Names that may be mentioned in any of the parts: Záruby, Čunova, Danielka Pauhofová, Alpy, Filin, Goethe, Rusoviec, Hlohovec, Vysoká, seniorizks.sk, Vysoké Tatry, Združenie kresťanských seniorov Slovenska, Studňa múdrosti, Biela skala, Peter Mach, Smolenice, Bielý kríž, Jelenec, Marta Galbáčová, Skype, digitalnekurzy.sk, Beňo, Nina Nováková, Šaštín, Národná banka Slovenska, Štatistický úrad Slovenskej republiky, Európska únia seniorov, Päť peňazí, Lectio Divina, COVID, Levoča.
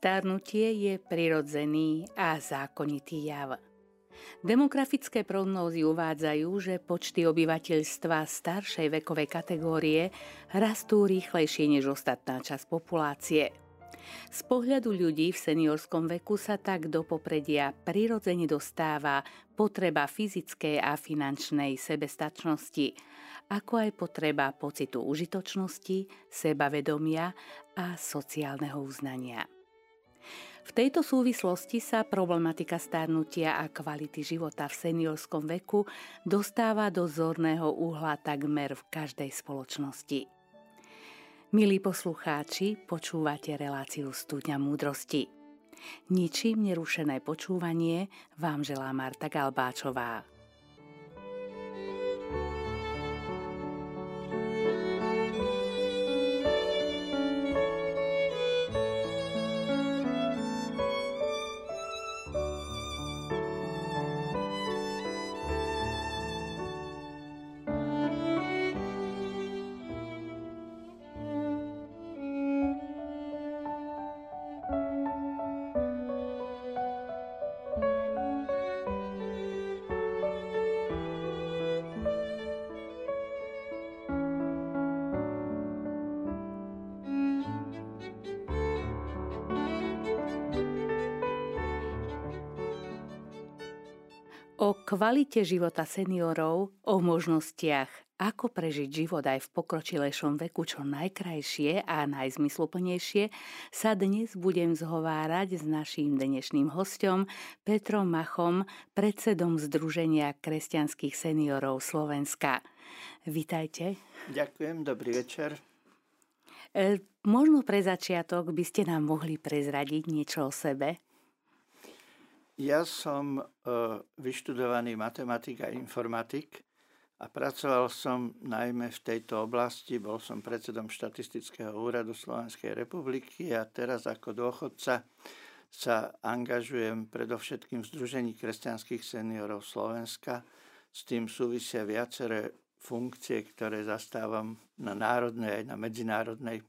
Starnutie je prirodzený a zákonitý jav. Demografické prognózy uvádzajú, že počty obyvateľstva staršej vekovej kategórie rastú rýchlejšie než ostatná časť populácie. Z pohľadu ľudí v seniorskom veku sa tak do popredia prirodzene dostáva potreba fyzickej a finančnej sebestačnosti, ako aj potreba pocitu užitočnosti, sebavedomia a sociálneho uznania. V tejto súvislosti sa problematika starnutia a kvality života v seniorskom veku dostáva do zorného uhla takmer v každej spoločnosti. Milí poslucháči, počúvate reláciu Studňa múdrosti. Ničím nerušené počúvanie vám želá Marta Galbáčová. O kvalite života seniorov, o možnostiach, ako prežiť život aj v pokročilejšom veku čo najkrajšie a najzmysluplnejšie, sa dnes budem zhovárať s naším dnešným hosťom Petrom Machom, predsedom Združenia kresťanských seniorov Slovenska. Vitajte. Ďakujem, dobrý večer. Možno pre začiatok by ste nám mohli prezradiť niečo o sebe? Ja som vyštudovaný matematik a informatik a pracoval som najmä v tejto oblasti. Bol som predsedom Štatistického úradu Slovenskej republiky a teraz ako dôchodca sa angažujem predovšetkým v Združení kresťanských seniorov Slovenska. S tým súvisia viaceré funkcie, ktoré zastávam na národnej aj na medzinárodnej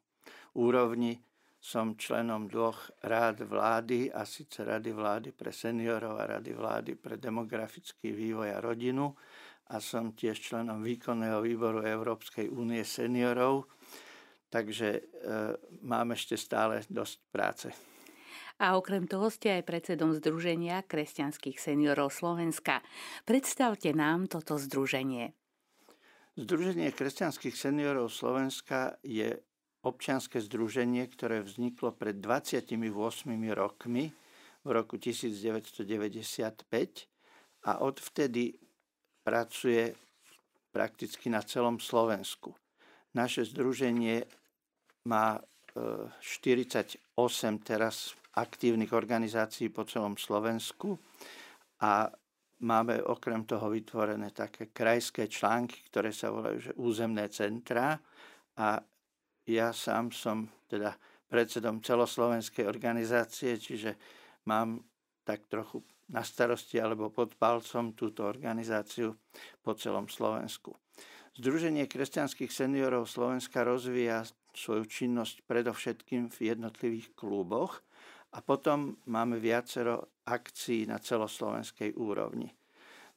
úrovni. Som členom dvoch rád vlády, a síce Rady vlády pre seniorov a Rady vlády pre demografický vývoj a rodinu. A som tiež členom výkonného výboru Európskej únie seniorov. Takže mám ešte stále dosť práce. A okrem toho ste aj predsedom Združenia kresťanských seniorov Slovenska. Predstavte nám toto združenie. Združenie kresťanských seniorov Slovenska je občianske združenie, ktoré vzniklo pred 28 rokmi v roku 1995 a odvtedy pracuje prakticky na celom Slovensku. Naše združenie má 48 teraz aktívnych organizácií po celom Slovensku a máme okrem toho vytvorené také krajské články, ktoré sa volajú že územné centrá, a ja sám som teda predsedom celoslovenskej organizácie, čiže mám tak trochu na starosti alebo pod palcom túto organizáciu po celom Slovensku. Združenie kresťanských seniorov Slovenska rozvíja svoju činnosť predovšetkým v jednotlivých kluboch a potom máme viacero akcií na celoslovenskej úrovni.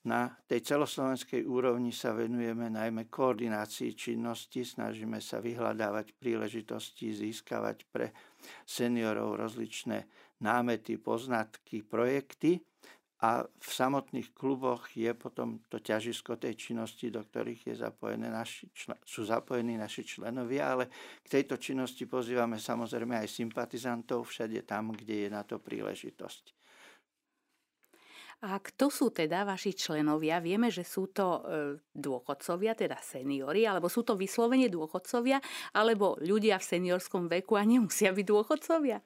Na tej celoslovenskej úrovni sa venujeme najmä koordinácii činnosti, snažíme sa vyhľadávať príležitosti, získavať pre seniorov rozličné námety, poznatky, projekty, a v samotných kluboch je potom to ťažisko tej činnosti, do ktorých sú zapojení naši členovia, ale k tejto činnosti pozývame samozrejme aj sympatizantov všade tam, kde je na to príležitosť. A kto sú teda vaši členovia? Vieme, že sú to dôchodcovia, teda seniori, alebo sú to vyslovene dôchodcovia, alebo ľudia v seniorskom veku a nemusia byť dôchodcovia?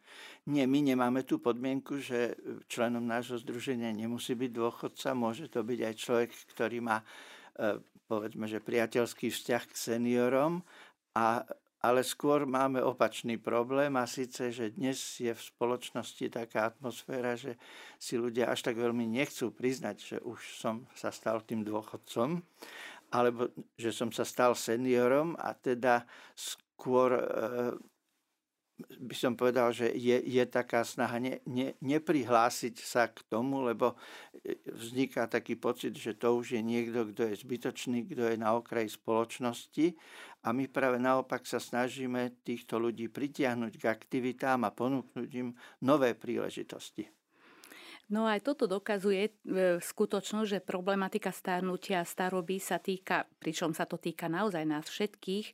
Nie, my nemáme tú podmienku, že členom nášho združenia nemusí byť dôchodca. Môže to byť aj človek, ktorý má, povedzme, že priateľský vzťah k seniorom, ale skôr máme opačný problém, a síce, že dnes je v spoločnosti taká atmosféra, že si ľudia až tak veľmi nechcú priznať, že už som sa stal tým dôchodcom, alebo že som sa stal seniorom, a teda skôr by som povedal, že je taká snaha neprihlásiť sa k tomu, lebo vzniká taký pocit, že to už je niekto, kto je zbytočný, kto je na okraji spoločnosti. A my práve naopak sa snažíme týchto ľudí pritiahnuť k aktivitám a ponúknuť im nové príležitosti. No aj toto dokazuje skutočnosť, že problematika starnutia a staroby sa týka, pričom sa to týka naozaj nás všetkých,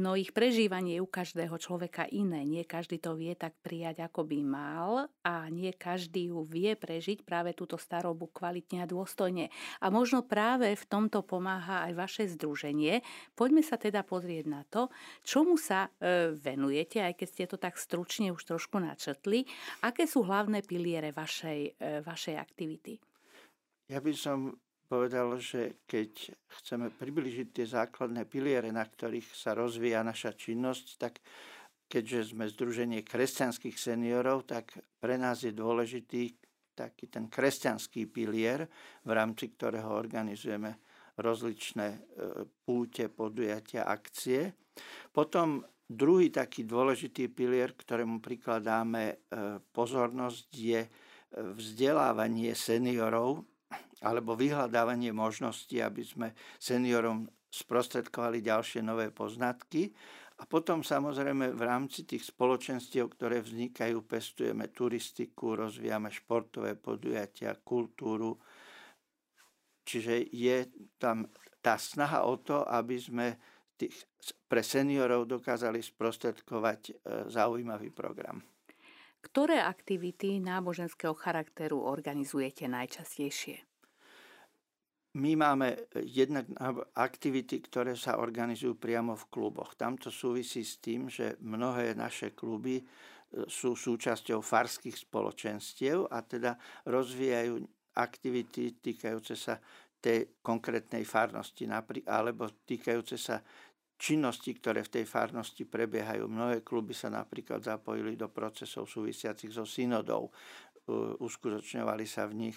no ich prežívanie je u každého človeka iné. Nie každý to vie tak prijať, ako by mal, a nie každý ju vie prežiť práve túto starobu kvalitne a dôstojne. A možno práve v tomto pomáha aj vaše združenie. Poďme sa teda pozrieť na to, čomu sa venujete, aj keď ste to tak stručne už trošku načrtli. Aké sú hlavné piliere vašej aktivity? Ja by som povedal, že keď chceme približiť tie základné piliere, na ktorých sa rozvíja naša činnosť, tak keďže sme Združenie kresťanských seniorov, tak pre nás je dôležitý taký ten kresťanský pilier, v rámci ktorého organizujeme rozličné púte, podujatia, akcie. Potom druhý taký dôležitý pilier, ktorému prikladáme pozornosť, je vzdelávanie seniorov alebo vyhľadávanie možností, aby sme seniorom sprostredkovali ďalšie nové poznatky. A potom samozrejme v rámci tých spoločenstiev, ktoré vznikajú, pestujeme turistiku, rozvíjame športové podujatia, kultúru. Čiže je tam tá snaha o to, aby sme pre seniorov dokázali sprostredkovať zaujímavý program. Ktoré aktivity náboženského charakteru organizujete najčastejšie? My máme jednak aktivity, ktoré sa organizujú priamo v kluboch. Tamto súvisí s tým, že mnohé naše kluby sú súčasťou farských spoločenstiev a teda rozvíjajú aktivity týkajúce sa tej konkrétnej farnosti alebo týkajúce sa činnosti, ktoré v tej farnosti prebiehajú. Mnohé kluby sa napríklad zapojili do procesov súvisiacich so synodou. Uskutočňovali sa v nich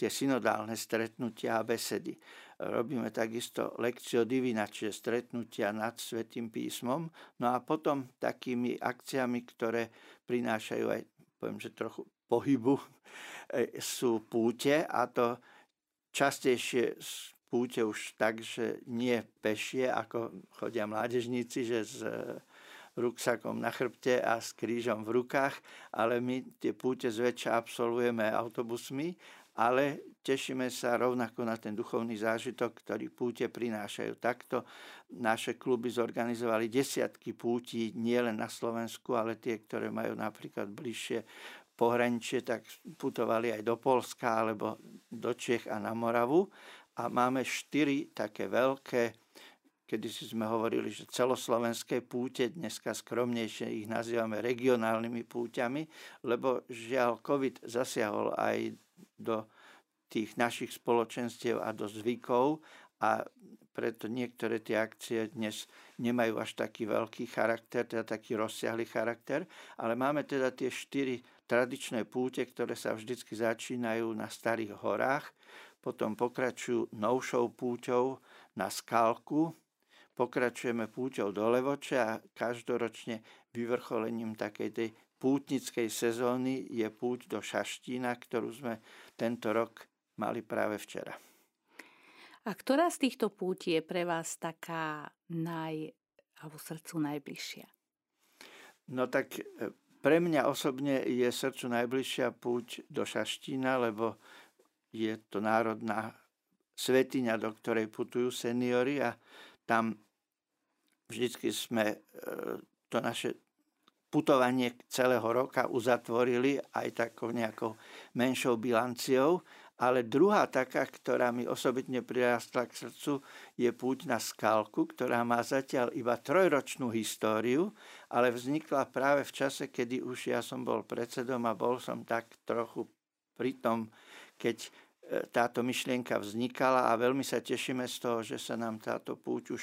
tie synodálne stretnutia a besedy. Robíme takisto lekcio divina, čiže stretnutia nad Svätým písmom. No a potom takými akciami, ktoré prinášajú aj, poviem, že trochu pohybu, sú púte, a to častejšie púte už tak, že nie pešie, ako chodia mládežníci, že s ruksakom na chrbte a s krížom v rukách, ale my tie púte zväčša absolvujeme autobusmi, ale tešíme sa rovnako na ten duchovný zážitok, ktorý púte prinášajú. Takto naše kluby zorganizovali desiatky pútí, nielen na Slovensku, ale tie, ktoré majú napríklad bližšie pohraničie, tak putovali aj do Poľska alebo do Čech a na Moravu. A máme 4 také veľké, kedysi sme hovorili, že celoslovenské púte, dneska skromnejšie ich nazývame regionálnymi púťami, lebo žiaľ COVID zasiahol aj do tých našich spoločenstiev a do zvykov, a preto niektoré tie akcie dnes nemajú až taký veľký charakter, teda taký rozsiahly charakter, ale máme teda tie 4 tradičné púte, ktoré sa vždycky začínajú na Starých horách, potom pokračujú novšou púťou na Skalku, pokračujeme púťou do Levoče a každoročne vyvrcholením takej tej pútnickej sezóny je púť do Šaštína, ktorú sme tento rok mali práve včera. A ktorá z týchto pútí je pre vás taká srdcu najbližšia? No tak pre mňa osobne je srdcu najbližšia púť do Šaštína, lebo je to národná svätyňa, do ktorej putujú seniori, a tam vždycky sme to naše putovanie celého roka uzatvorili aj takou nejakou menšou bilanciou. Ale druhá taká, ktorá mi osobitne prirastla k srdcu, je púť na Skalku, ktorá má zatiaľ iba 3-ročnú históriu, ale vznikla práve v čase, kedy už ja som bol predsedom a bol som tak trochu pri tom, keď táto myšlienka vznikala, a veľmi sa tešíme z toho, že sa nám táto púť už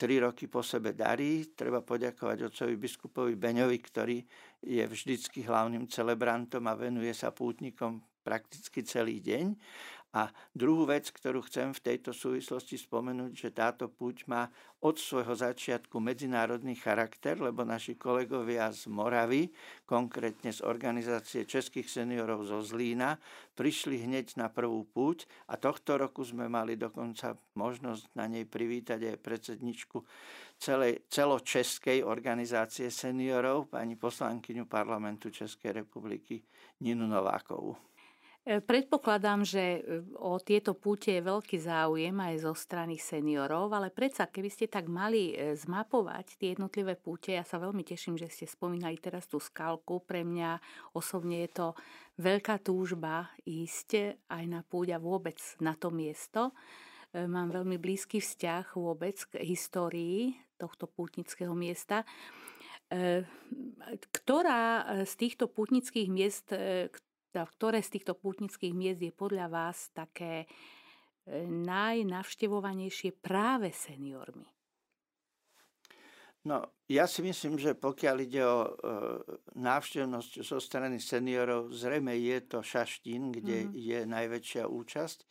3 roky po sebe darí. Treba poďakovať otcovi biskupovi Beňovi, ktorý je vždycky hlavným celebrantom a venuje sa pútnikom prakticky celý deň. A druhú vec, ktorú chcem v tejto súvislosti spomenúť, že táto púť má od svojho začiatku medzinárodný charakter, lebo naši kolegovia z Moravy, konkrétne z organizácie českých seniorov zo Zlína, prišli hneď na prvú púť a tohto roku sme mali dokonca možnosť na nej privítať aj predsedničku celočeskej organizácie seniorov, pani poslankyňu parlamentu Českej republiky Ninu Novákovú. Predpokladám, že o tieto púte je veľký záujem aj zo strany seniorov, ale predsa, keby ste tak mali zmapovať tie jednotlivé púte, ja sa veľmi teším, že ste spomínali teraz tú skalku. Pre mňa osobne je to veľká túžba ísť aj na púť a vôbec na to miesto. Mám veľmi blízky vzťah vôbec k histórii tohto pútnického miesta. Ktorá z týchto pútnických miest, ktoré z týchto pútnických miest je podľa vás také najnavštevovanejšie práve seniormi? No, ja si myslím, že pokiaľ ide o návštevnosť zo strany seniorov, zrejme je to Šaštín, kde je najväčšia účasť,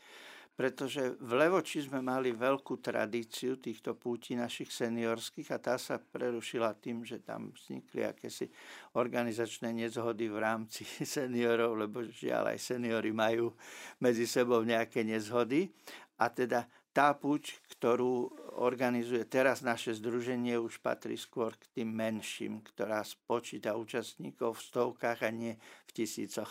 pretože v Levoči sme mali veľkú tradíciu týchto pútí našich seniorských a tá sa prerušila tým, že tam vznikli akési organizačné nezhody v rámci seniorov, lebo žiaľ aj seniori majú medzi sebou nejaké nezhody. A teda tá púť, ktorú organizuje teraz naše združenie, už patrí skôr k tým menším, ktorá spočíta účastníkov v stovkách a nie v tisícoch.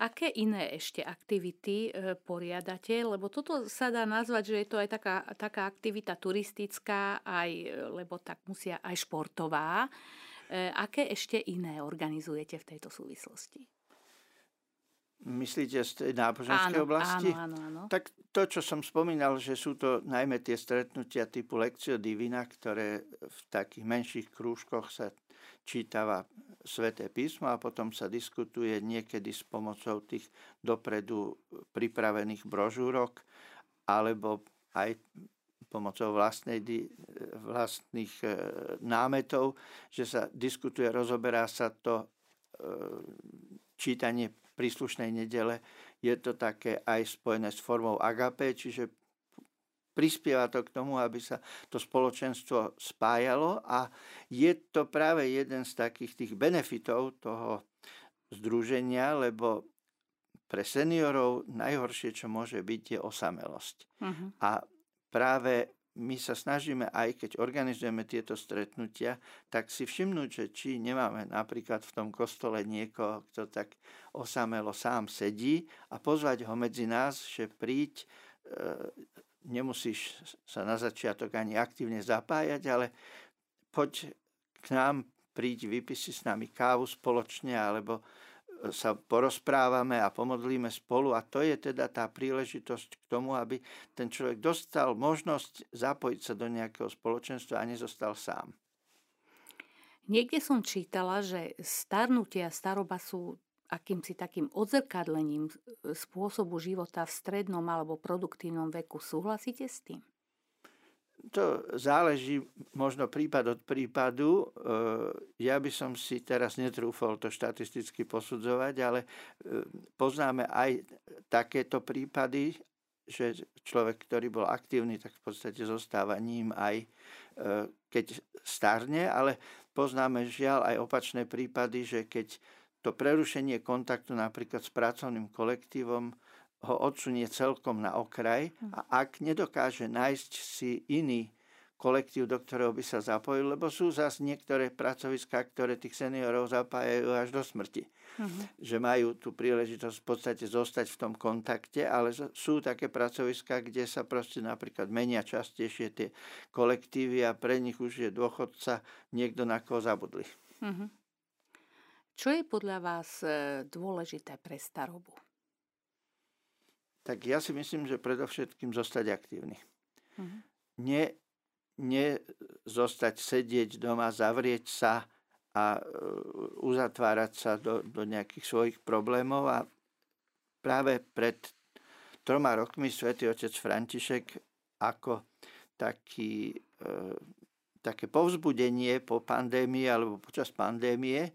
Aké iné ešte aktivity poriadate? Lebo toto sa dá nazvať, že je to aj taká aktivita turistická, lebo tak musia aj športová. Aké ešte iné organizujete v tejto súvislosti? Myslíte z tej náboženskej oblasti? Áno. Tak to, čo som spomínal, že sú to najmä tie stretnutia typu Lectio Divina, ktoré v takých menších krúžkoch sa čítava Sväté písmo a potom sa diskutuje niekedy s pomocou tých dopredu pripravených brožúrok alebo aj pomocou vlastných námetov, že sa diskutuje, rozoberá sa to čítanie príslušnej nedele. Je to také aj spojené s formou agape, čiže prispieva to k tomu, aby sa to spoločenstvo spájalo a je to práve jeden z takých tých benefitov toho združenia, lebo pre seniorov najhoršie, čo môže byť, je osamelosť. A práve my sa snažíme, aj keď organizujeme tieto stretnutia, tak si všimnúť, že či nemáme napríklad v tom kostole niekoho, kto tak osamelo sám sedí a pozvať ho medzi nás, že príď. Nemusíš sa na začiatok ani aktívne zapájať, ale poď k nám, príď, vypí si s nami kávu spoločne, alebo sa porozprávame a pomodlíme spolu. A to je teda tá príležitosť k tomu, aby ten človek dostal možnosť zapojiť sa do nejakého spoločenstva a nezostal sám. Niekde som čítala, že starnutie a staroba sú akýmsi takým odzrkadlením spôsobu života v strednom alebo produktívnom veku. Súhlasíte s tým? To záleží možno prípad od prípadu. Ja by som si teraz netrúfol to štatisticky posudzovať, ale poznáme aj takéto prípady, že človek, ktorý bol aktívny, tak v podstate zostáva ním aj keď starne, ale poznáme žiaľ aj opačné prípady, že keď to prerušenie kontaktu napríklad s pracovným kolektívom ho odsunie celkom na okraj a ak nedokáže nájsť si iný kolektív, do ktorého by sa zapojil, lebo sú zase niektoré pracoviská, ktoré tých seniorov zapájajú až do smrti. Že majú tú príležitosť v podstate zostať v tom kontakte, ale sú také pracoviská, kde sa proste napríklad menia častejšie tie kolektívy a pre nich už je dôchodca niekto, na koho zabudli. Čo je podľa vás dôležité pre starobu? Tak ja si myslím, že predovšetkým zostať aktívny. Nezostať sedieť doma, zavrieť sa a uzatvárať sa do nejakých svojich problémov. A práve pred 3 rokmi svätý otec František ako také povzbudenie po pandémii alebo počas pandémie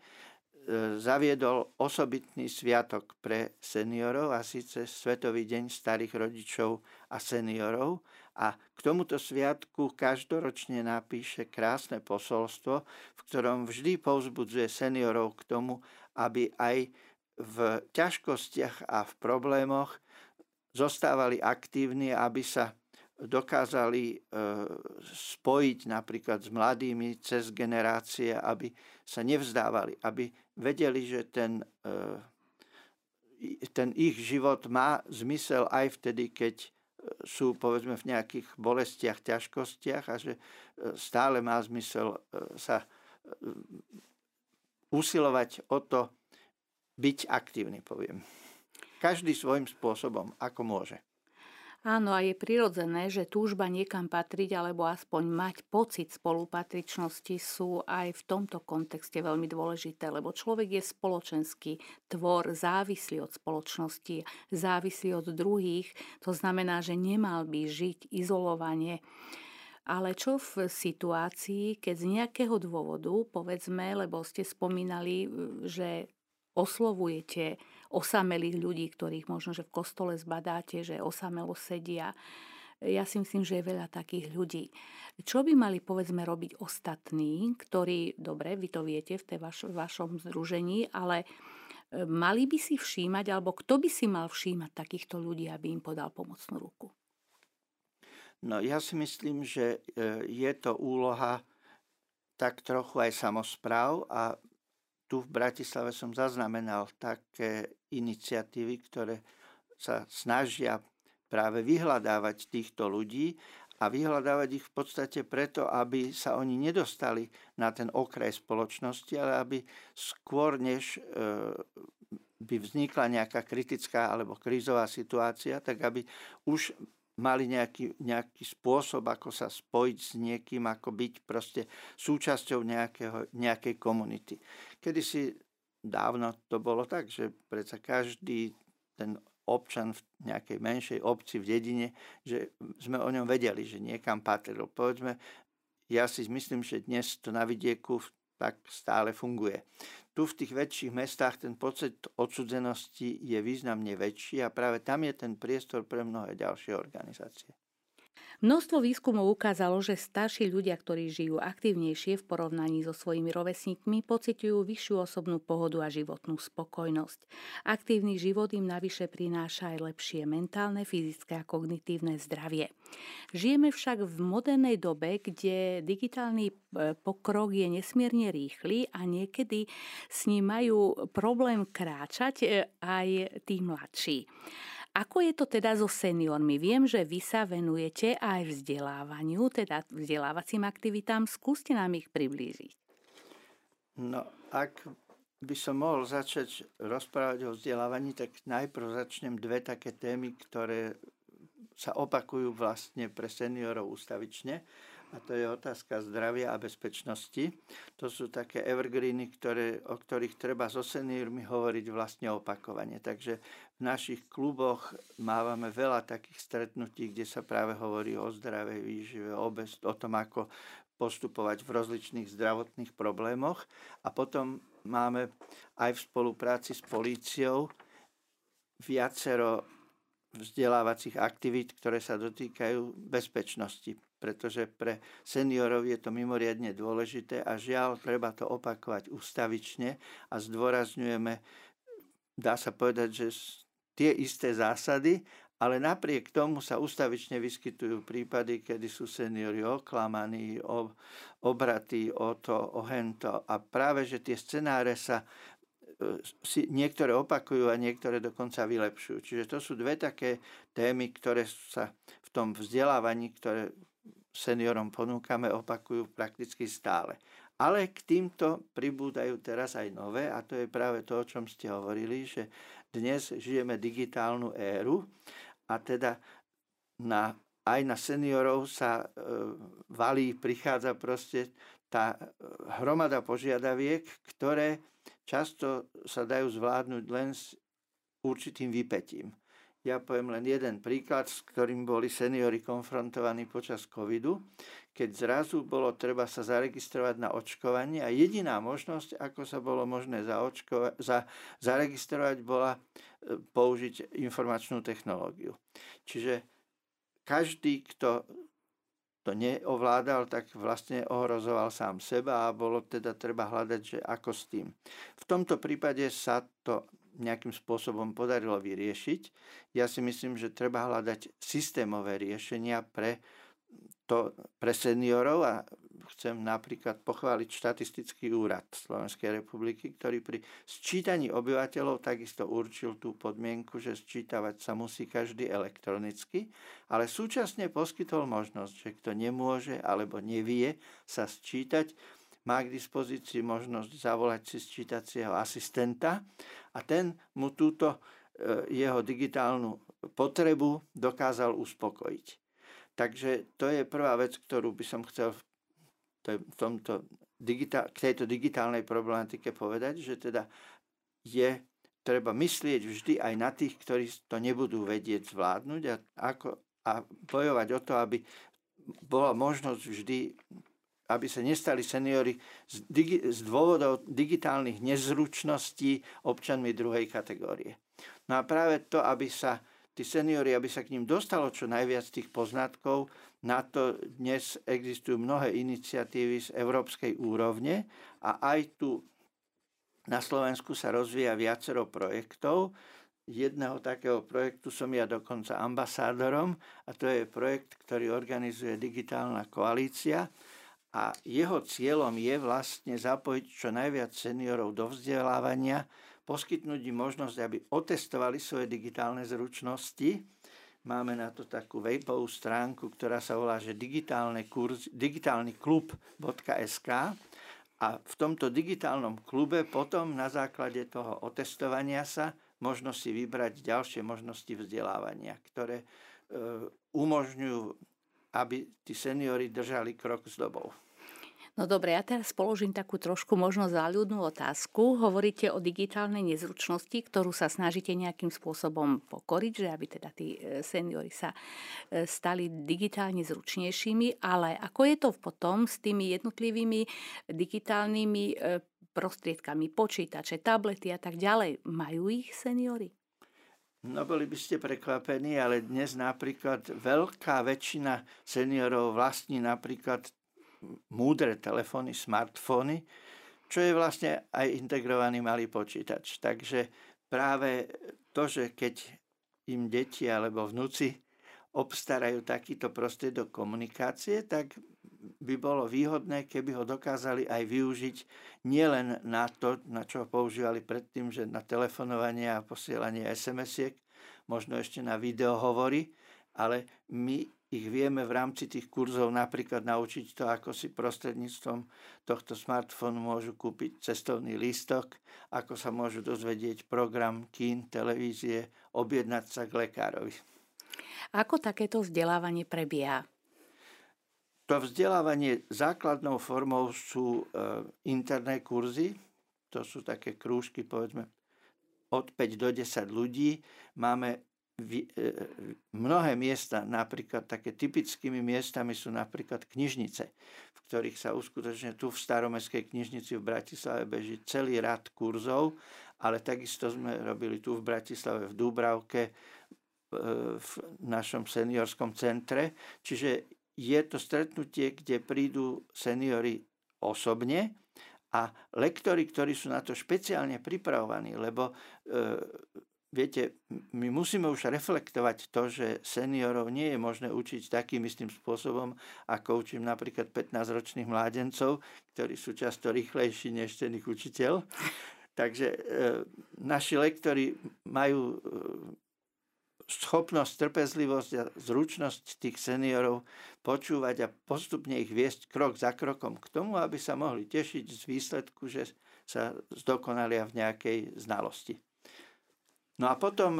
zaviedol osobitný sviatok pre seniorov, a síce Svetový deň starých rodičov a seniorov. A k tomuto sviatku každoročne napíše krásne posolstvo, v ktorom vždy povzbudzuje seniorov k tomu, aby aj v ťažkostiach a v problémoch zostávali aktívni, aby sa dokázali spojiť napríklad s mladými cez generácie, aby sa nevzdávali, aby vedeli, že ten ich život má zmysel aj vtedy, keď sú povedzme v nejakých bolestiach, ťažkostiach, a že stále má zmysel sa usilovať o to byť aktívny, poviem. Každý svojím spôsobom, ako môže. Áno, a je prirodzené, že túžba niekam patriť alebo aspoň mať pocit spolupatričnosti sú aj v tomto kontexte veľmi dôležité, lebo človek je spoločenský tvor, závislý od spoločnosti, závislý od druhých. To znamená, že nemal by žiť izolovane. Ale čo v situácii, keď z nejakého dôvodu, povedzme, lebo ste spomínali, že oslovujete osamelých ľudí, ktorých možno, že v kostole zbadáte, že osamelo sedia. Ja si myslím, že je veľa takých ľudí. Čo by mali, povedzme, robiť ostatní, ktorí, dobre, vy to viete v tej vašom združení, ale mali by si všímať, alebo kto by si mal všímať takýchto ľudí, aby im podal pomocnú ruku? No, ja si myslím, že je to úloha tak trochu aj samospráv, a tu v Bratislave som zaznamenal také iniciatívy, ktoré sa snažia práve vyhľadávať týchto ľudí a vyhľadávať ich v podstate preto, aby sa oni nedostali na ten okraj spoločnosti, ale aby skôr, než by vznikla nejaká kritická alebo krízová situácia, tak aby už mali nejaký spôsob, ako sa spojiť s niekým, ako byť proste súčasťou nejakej komunity. Kedysi dávno to bolo tak, že predsa každý ten občan v nejakej menšej obci, v dedine, že sme o ňom vedeli, že niekam patril. Povedzme, ja si myslím, že dnes to na vidieku tak stále funguje. Tu v tých väčších mestách ten pocit odsudzenosti je významne väčší a práve tam je ten priestor pre mnohé ďalšie organizácie. Množstvo výskumov ukázalo, že starší ľudia, ktorí žijú aktívnejšie v porovnaní so svojimi rovesníkmi, pociťujú vyššiu osobnú pohodu a životnú spokojnosť. Aktívny život im navyše prináša aj lepšie mentálne, fyzické a kognitívne zdravie. Žijeme však v modernej dobe, kde digitálny pokrok je nesmierne rýchly a niekedy s ním majú problém kráčať aj tí mladší. Ako je to teda so seniormi? Viem, že vy sa venujete aj vzdelávaniu, teda vzdelávacím aktivitám. Skúste nám ich priblížiť. No, ak by som mohol začať rozprávať o vzdelávaní, tak najprv začnem dve také témy, ktoré sa opakujú vlastne pre seniorov ustavične. A to je otázka zdravia a bezpečnosti. To sú také evergreeny, o ktorých treba so seniormi hovoriť vlastne opakovane. Takže v našich kluboch máme veľa takých stretnutí, kde sa práve hovorí o zdravej výžive, o tom, ako postupovať v rozličných zdravotných problémoch. A potom máme aj v spolupráci s políciou viacero vzdelávacích aktivít, ktoré sa dotýkajú bezpečnosti. Pretože pre seniorov je to mimoriadne dôležité a žiaľ, treba to opakovať ustavične a zdôrazňujeme, dá sa povedať, že tie isté zásady, ale napriek tomu sa ustavične vyskytujú prípady, kedy sú seniori oklamaní, obratí o to, o hento. A práve, že tie scenáre si niektoré opakujú a niektoré dokonca vylepšujú. Čiže to sú dve také témy, ktoré sa v tom vzdelávaní, ktoré seniorom ponúkame, opakujú prakticky stále. Ale k týmto pribúdajú teraz aj nové, a to je práve to, o čom ste hovorili, že dnes žijeme digitálnu éru a teda aj na seniorov sa valí, prichádza proste tá hromada požiadaviek, ktoré často sa dajú zvládnuť len s určitým vypätím. Ja poviem len jeden príklad, s ktorým boli seniori konfrontovaní počas covidu, keď zrazu bolo treba sa zaregistrovať na očkovanie a jediná možnosť, ako sa bolo možné zaregistrovať, bola použiť informačnú technológiu. Čiže každý, kto to neovládal, tak vlastne ohrozoval sám seba a bolo teda treba hľadať, že ako s tým. V tomto prípade sa to nejakým spôsobom podarilo vyriešiť. Ja si myslím, že treba hľadať systémové riešenia pre seniorov a chcem napríklad pochváliť Štatistický úrad Slovenskej republiky, ktorý pri sčítaní obyvateľov takisto určil tú podmienku, že sčítavať sa musí každý elektronicky, ale súčasne poskytol možnosť, že kto nemôže alebo nevie sa sčítať, má k dispozícii možnosť zavolať si sčítacieho asistenta a ten mu túto jeho digitálnu potrebu dokázal uspokojiť. Takže to je prvá vec, ktorú by som chcel k tejto digitálnej problematike povedať, že teda je treba myslieť vždy aj na tých, ktorí to nebudú vedieť zvládnuť a bojovať o to, aby bola možnosť vždy, aby sa nestali seniori z dôvodov digitálnych nezručností občanmi druhej kategórie. No a práve to, aby sa tí seniori, aby sa k ním dostalo čo najviac tých poznatkov, na to dnes existujú mnohé iniciatívy z európskej úrovne a aj tu na Slovensku sa rozvíja viacero projektov. Jedného takého projektu som ja dokonca ambasádorom a to je projekt, ktorý organizuje Digitálna koalícia. A jeho cieľom je vlastne zapojiť čo najviac seniorov do vzdelávania, poskytnúť im možnosť, aby otestovali svoje digitálne zručnosti. Máme na to takú webovú stránku, ktorá sa volá že digitalneklub.sk a v tomto digitálnom klube potom na základe toho otestovania sa možno si vybrať ďalšie možnosti vzdelávania, ktoré umožňujú, aby tí seniori držali krok s dobou. No dobre, ja teraz položím takú trošku možno záľudnú otázku. Hovoríte o digitálnej nezručnosti, ktorú sa snažíte nejakým spôsobom pokoriť, že aby teda tí seniori sa stali digitálne zručnejšími, ale ako je to potom s tými jednotlivými digitálnymi prostriedkami, počítače, tablety a tak ďalej? Majú ich seniori? No boli by ste prekvapení, ale dnes napríklad veľká väčšina seniorov vlastní napríklad múdre telefóny, smartfóny, čo je vlastne aj integrovaný malý počítač. Takže práve to, že keď im deti alebo vnúci obstarajú takýto prostriedok komunikácie, tak by bolo výhodné, keby ho dokázali aj využiť nielen na to, na čo ho používali predtým, že na telefonovanie a posielanie SMS-iek, možno ešte na videohovory, ale my ich vieme v rámci tých kurzov napríklad naučiť to, ako si prostredníctvom tohto smartfónu môžu kúpiť cestovný lístok, ako sa môžu dozvedieť program, kín, televízie, objednať sa k lekárovi. Ako takéto vzdelávanie prebieha? To vzdelávanie základnou formou sú interné kurzy, to sú také krúžky, povedzme, od 5 do 10 ľudí. Máme mnohé miesta, napríklad také typickými miestami sú napríklad knižnice, v ktorých sa uskutočne tu v Staromestskej knižnici v Bratislave beží celý rad kurzov, ale takisto sme robili tu v Bratislave, v Dúbravke, v našom seniorskom centre, čiže je to stretnutie, kde prídu seniori osobne a lektori, ktorí sú na to špeciálne pripravovaní, lebo viete, my musíme už reflektovať to, že seniorov nie je možné učiť takým istým spôsobom, ako učím napríklad 15-ročných mládencov, ktorí sú často rýchlejší než ten ich učiteľ. Takže naši lektori majú schopnosť, trpezlivosť a zručnosť tých seniorov počúvať a postupne ich viesť krok za krokom k tomu, aby sa mohli tešiť z výsledku, že sa zdokonalia v nejakej znalosti. No a potom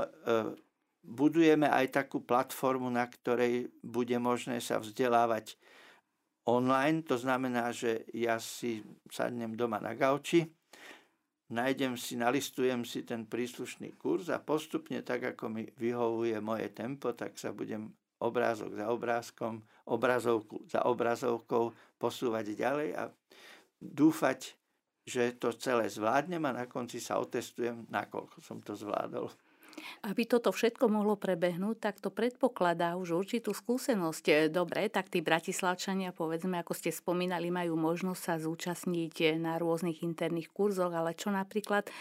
budujeme aj takú platformu, na ktorej bude možné sa vzdelávať online. To znamená, že ja si sadnem doma na gauči nalistujem si ten príslušný kurz a postupne, tak ako mi vyhovuje moje tempo, tak sa budem obrázok za obrázkom, obrazovku za obrazovkou posúvať ďalej a dúfať, že to celé zvládnem a na konci sa otestujem, nakoľko som to zvládol. Aby toto všetko mohlo prebehnúť, tak to predpokladá už určitú skúsenosť. Dobre, tak tí bratislavčania, povedzme, ako ste spomínali, majú možnosť sa zúčastniť na rôznych interných kurzoch, ale čo napríklad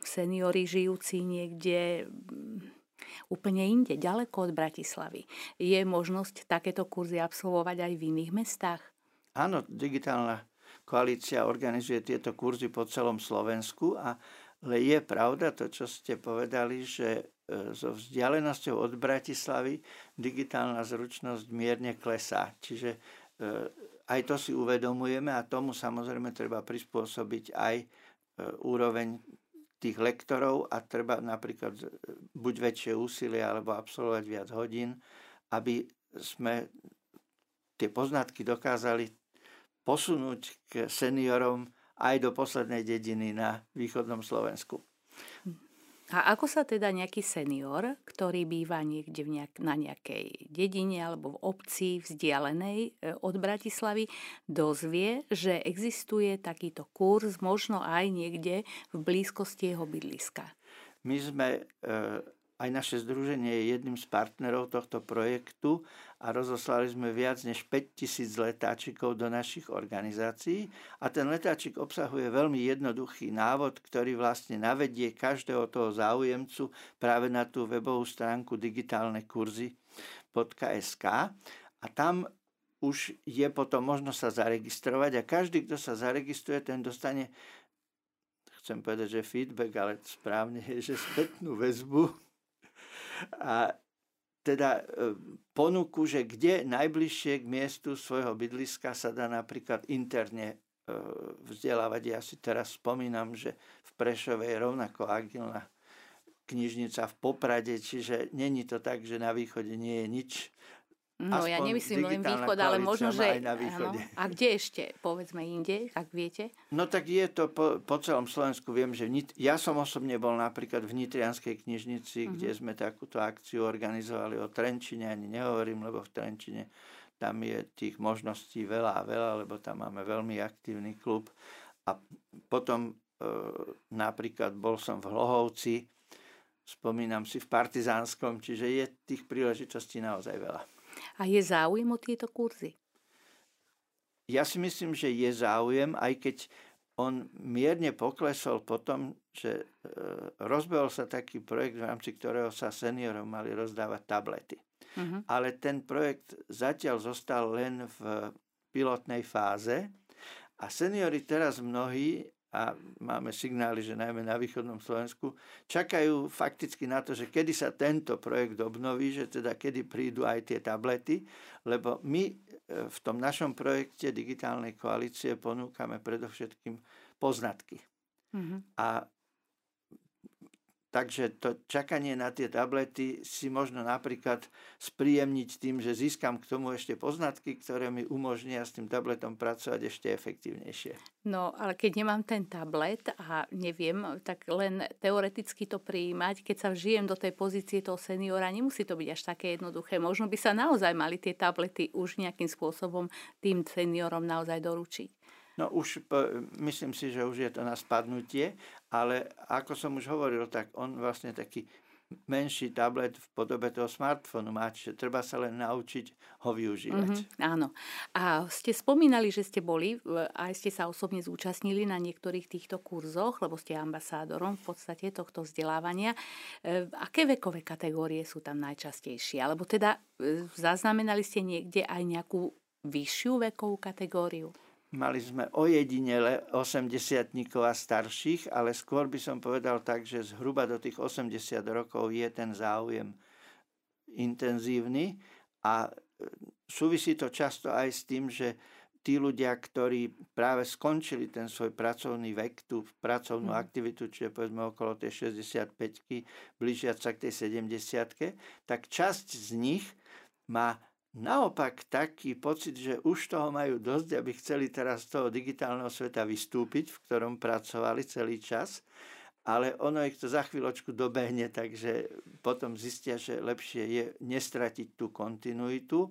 seniori žijúci niekde úplne inde, ďaleko od Bratislavy. Je možnosť takéto kurzy absolvovať aj v iných mestách? Áno, digitálna koalícia organizuje tieto kurzy po celom Slovensku a ale je pravda to, čo ste povedali, že so vzdialenosťou od Bratislavy digitálna zručnosť mierne klesá. Čiže aj to si uvedomujeme a tomu samozrejme treba prispôsobiť aj úroveň tých lektorov a treba napríklad buď väčšie úsilie alebo absolvovať viac hodín, aby sme tie poznatky dokázali posunúť k seniorom aj do poslednej dediny na východnom Slovensku. A ako sa teda nejaký senior, ktorý býva niekde na nejakej dedine alebo v obci vzdialenej od Bratislavy, dozvie, že existuje takýto kurz, možno aj niekde v blízkosti jeho bydliska? My sme, aj naše združenie je jedným z partnerov tohto projektu a rozoslali sme viac než 5000 letáčikov do našich organizácií a ten letáčik obsahuje veľmi jednoduchý návod, ktorý vlastne navedie každého toho záujemcu práve na tú webovú stránku digitalnekurzy.sk a tam už je potom možno sa zaregistrovať a každý, kto sa zaregistruje, ten dostane, chcem povedať, že feedback, ale správne je, že spätnú väzbu a teda ponuku, že kde najbližšie k miestu svojho bydliska sa dá napríklad interne vzdelávať. Ja si teraz spomínam, že v Prešove je rovnako agilná knižnica v Poprade, čiže není to tak, že na východe nie je nič. No aspoň ja nemyslím len východ, ale možno, že áno. A kde ešte, povedzme inde, ak viete? No tak je to po celom Slovensku. Viem, že ja som osobne bol napríklad v nitrianskej knižnici, kde sme takúto akciu organizovali. O Trenčine ani nehovorím, lebo v Trenčine tam je tých možností veľa, lebo tam máme veľmi aktívny klub. A potom napríklad bol som v Hlohovci, spomínam si v Partizánskom, čiže je tých príležitostí naozaj veľa. A je záujem o tieto kurzy? Ja si myslím, že je záujem, aj keď on mierne poklesol po tom, že rozbehol sa taký projekt, v rámci ktorého sa seniorom mali rozdávať tablety. Ale ten projekt zatiaľ zostal len v pilotnej fáze a seniori teraz mnohí, a máme signály, že najmä na východnom Slovensku, čakajú fakticky na to, že kedy sa tento projekt obnoví, že teda kedy prídu aj tie tablety, lebo my v tom našom projekte digitálnej koalície ponúkame predovšetkým poznatky. A takže to čakanie na tie tablety si možno napríklad spríjemniť tým, že získam k tomu ešte poznatky, ktoré mi umožnia s tým tabletom pracovať ešte efektívnejšie. No, ale keď nemám ten tablet a neviem, tak len teoreticky to prijímať, keď sa vžijem do tej pozície toho seniora, nemusí to byť až také jednoduché. Možno by sa naozaj mali tie tablety už nejakým spôsobom tým seniorom naozaj doručiť. No už, myslím si, že už je to na spadnutie, ale ako som už hovoril, tak on vlastne taký menší tablet v podobe toho smartfónu má, čiže treba sa len naučiť ho využívať. Áno. A ste spomínali, že ste boli, aj ste sa osobne zúčastnili na niektorých týchto kurzoch, lebo ste ambasádorom v podstate tohto vzdelávania. Aké vekové kategórie sú tam najčastejšie? Alebo teda zaznamenali ste niekde aj nejakú vyššiu vekovú kategóriu? Mali sme ojedinele 80-tníkov a starších, ale skôr by som povedal tak, že zhruba do tých 80 rokov je ten záujem intenzívny a súvisí to často aj s tým, že tí ľudia, ktorí práve skončili ten svoj pracovný vek, tú pracovnú aktivitu, čiže povedzme okolo tej 65-ky, blížiac sa k tej 70-ke, tak časť z nich má Naopak taký pocit, že už toho majú dosť, aby chceli teraz z toho digitálneho sveta vystúpiť, v ktorom pracovali celý čas, ale ono ich to za chvíľočku dobehne, takže potom zistia, že lepšie je nestratiť tú kontinuitu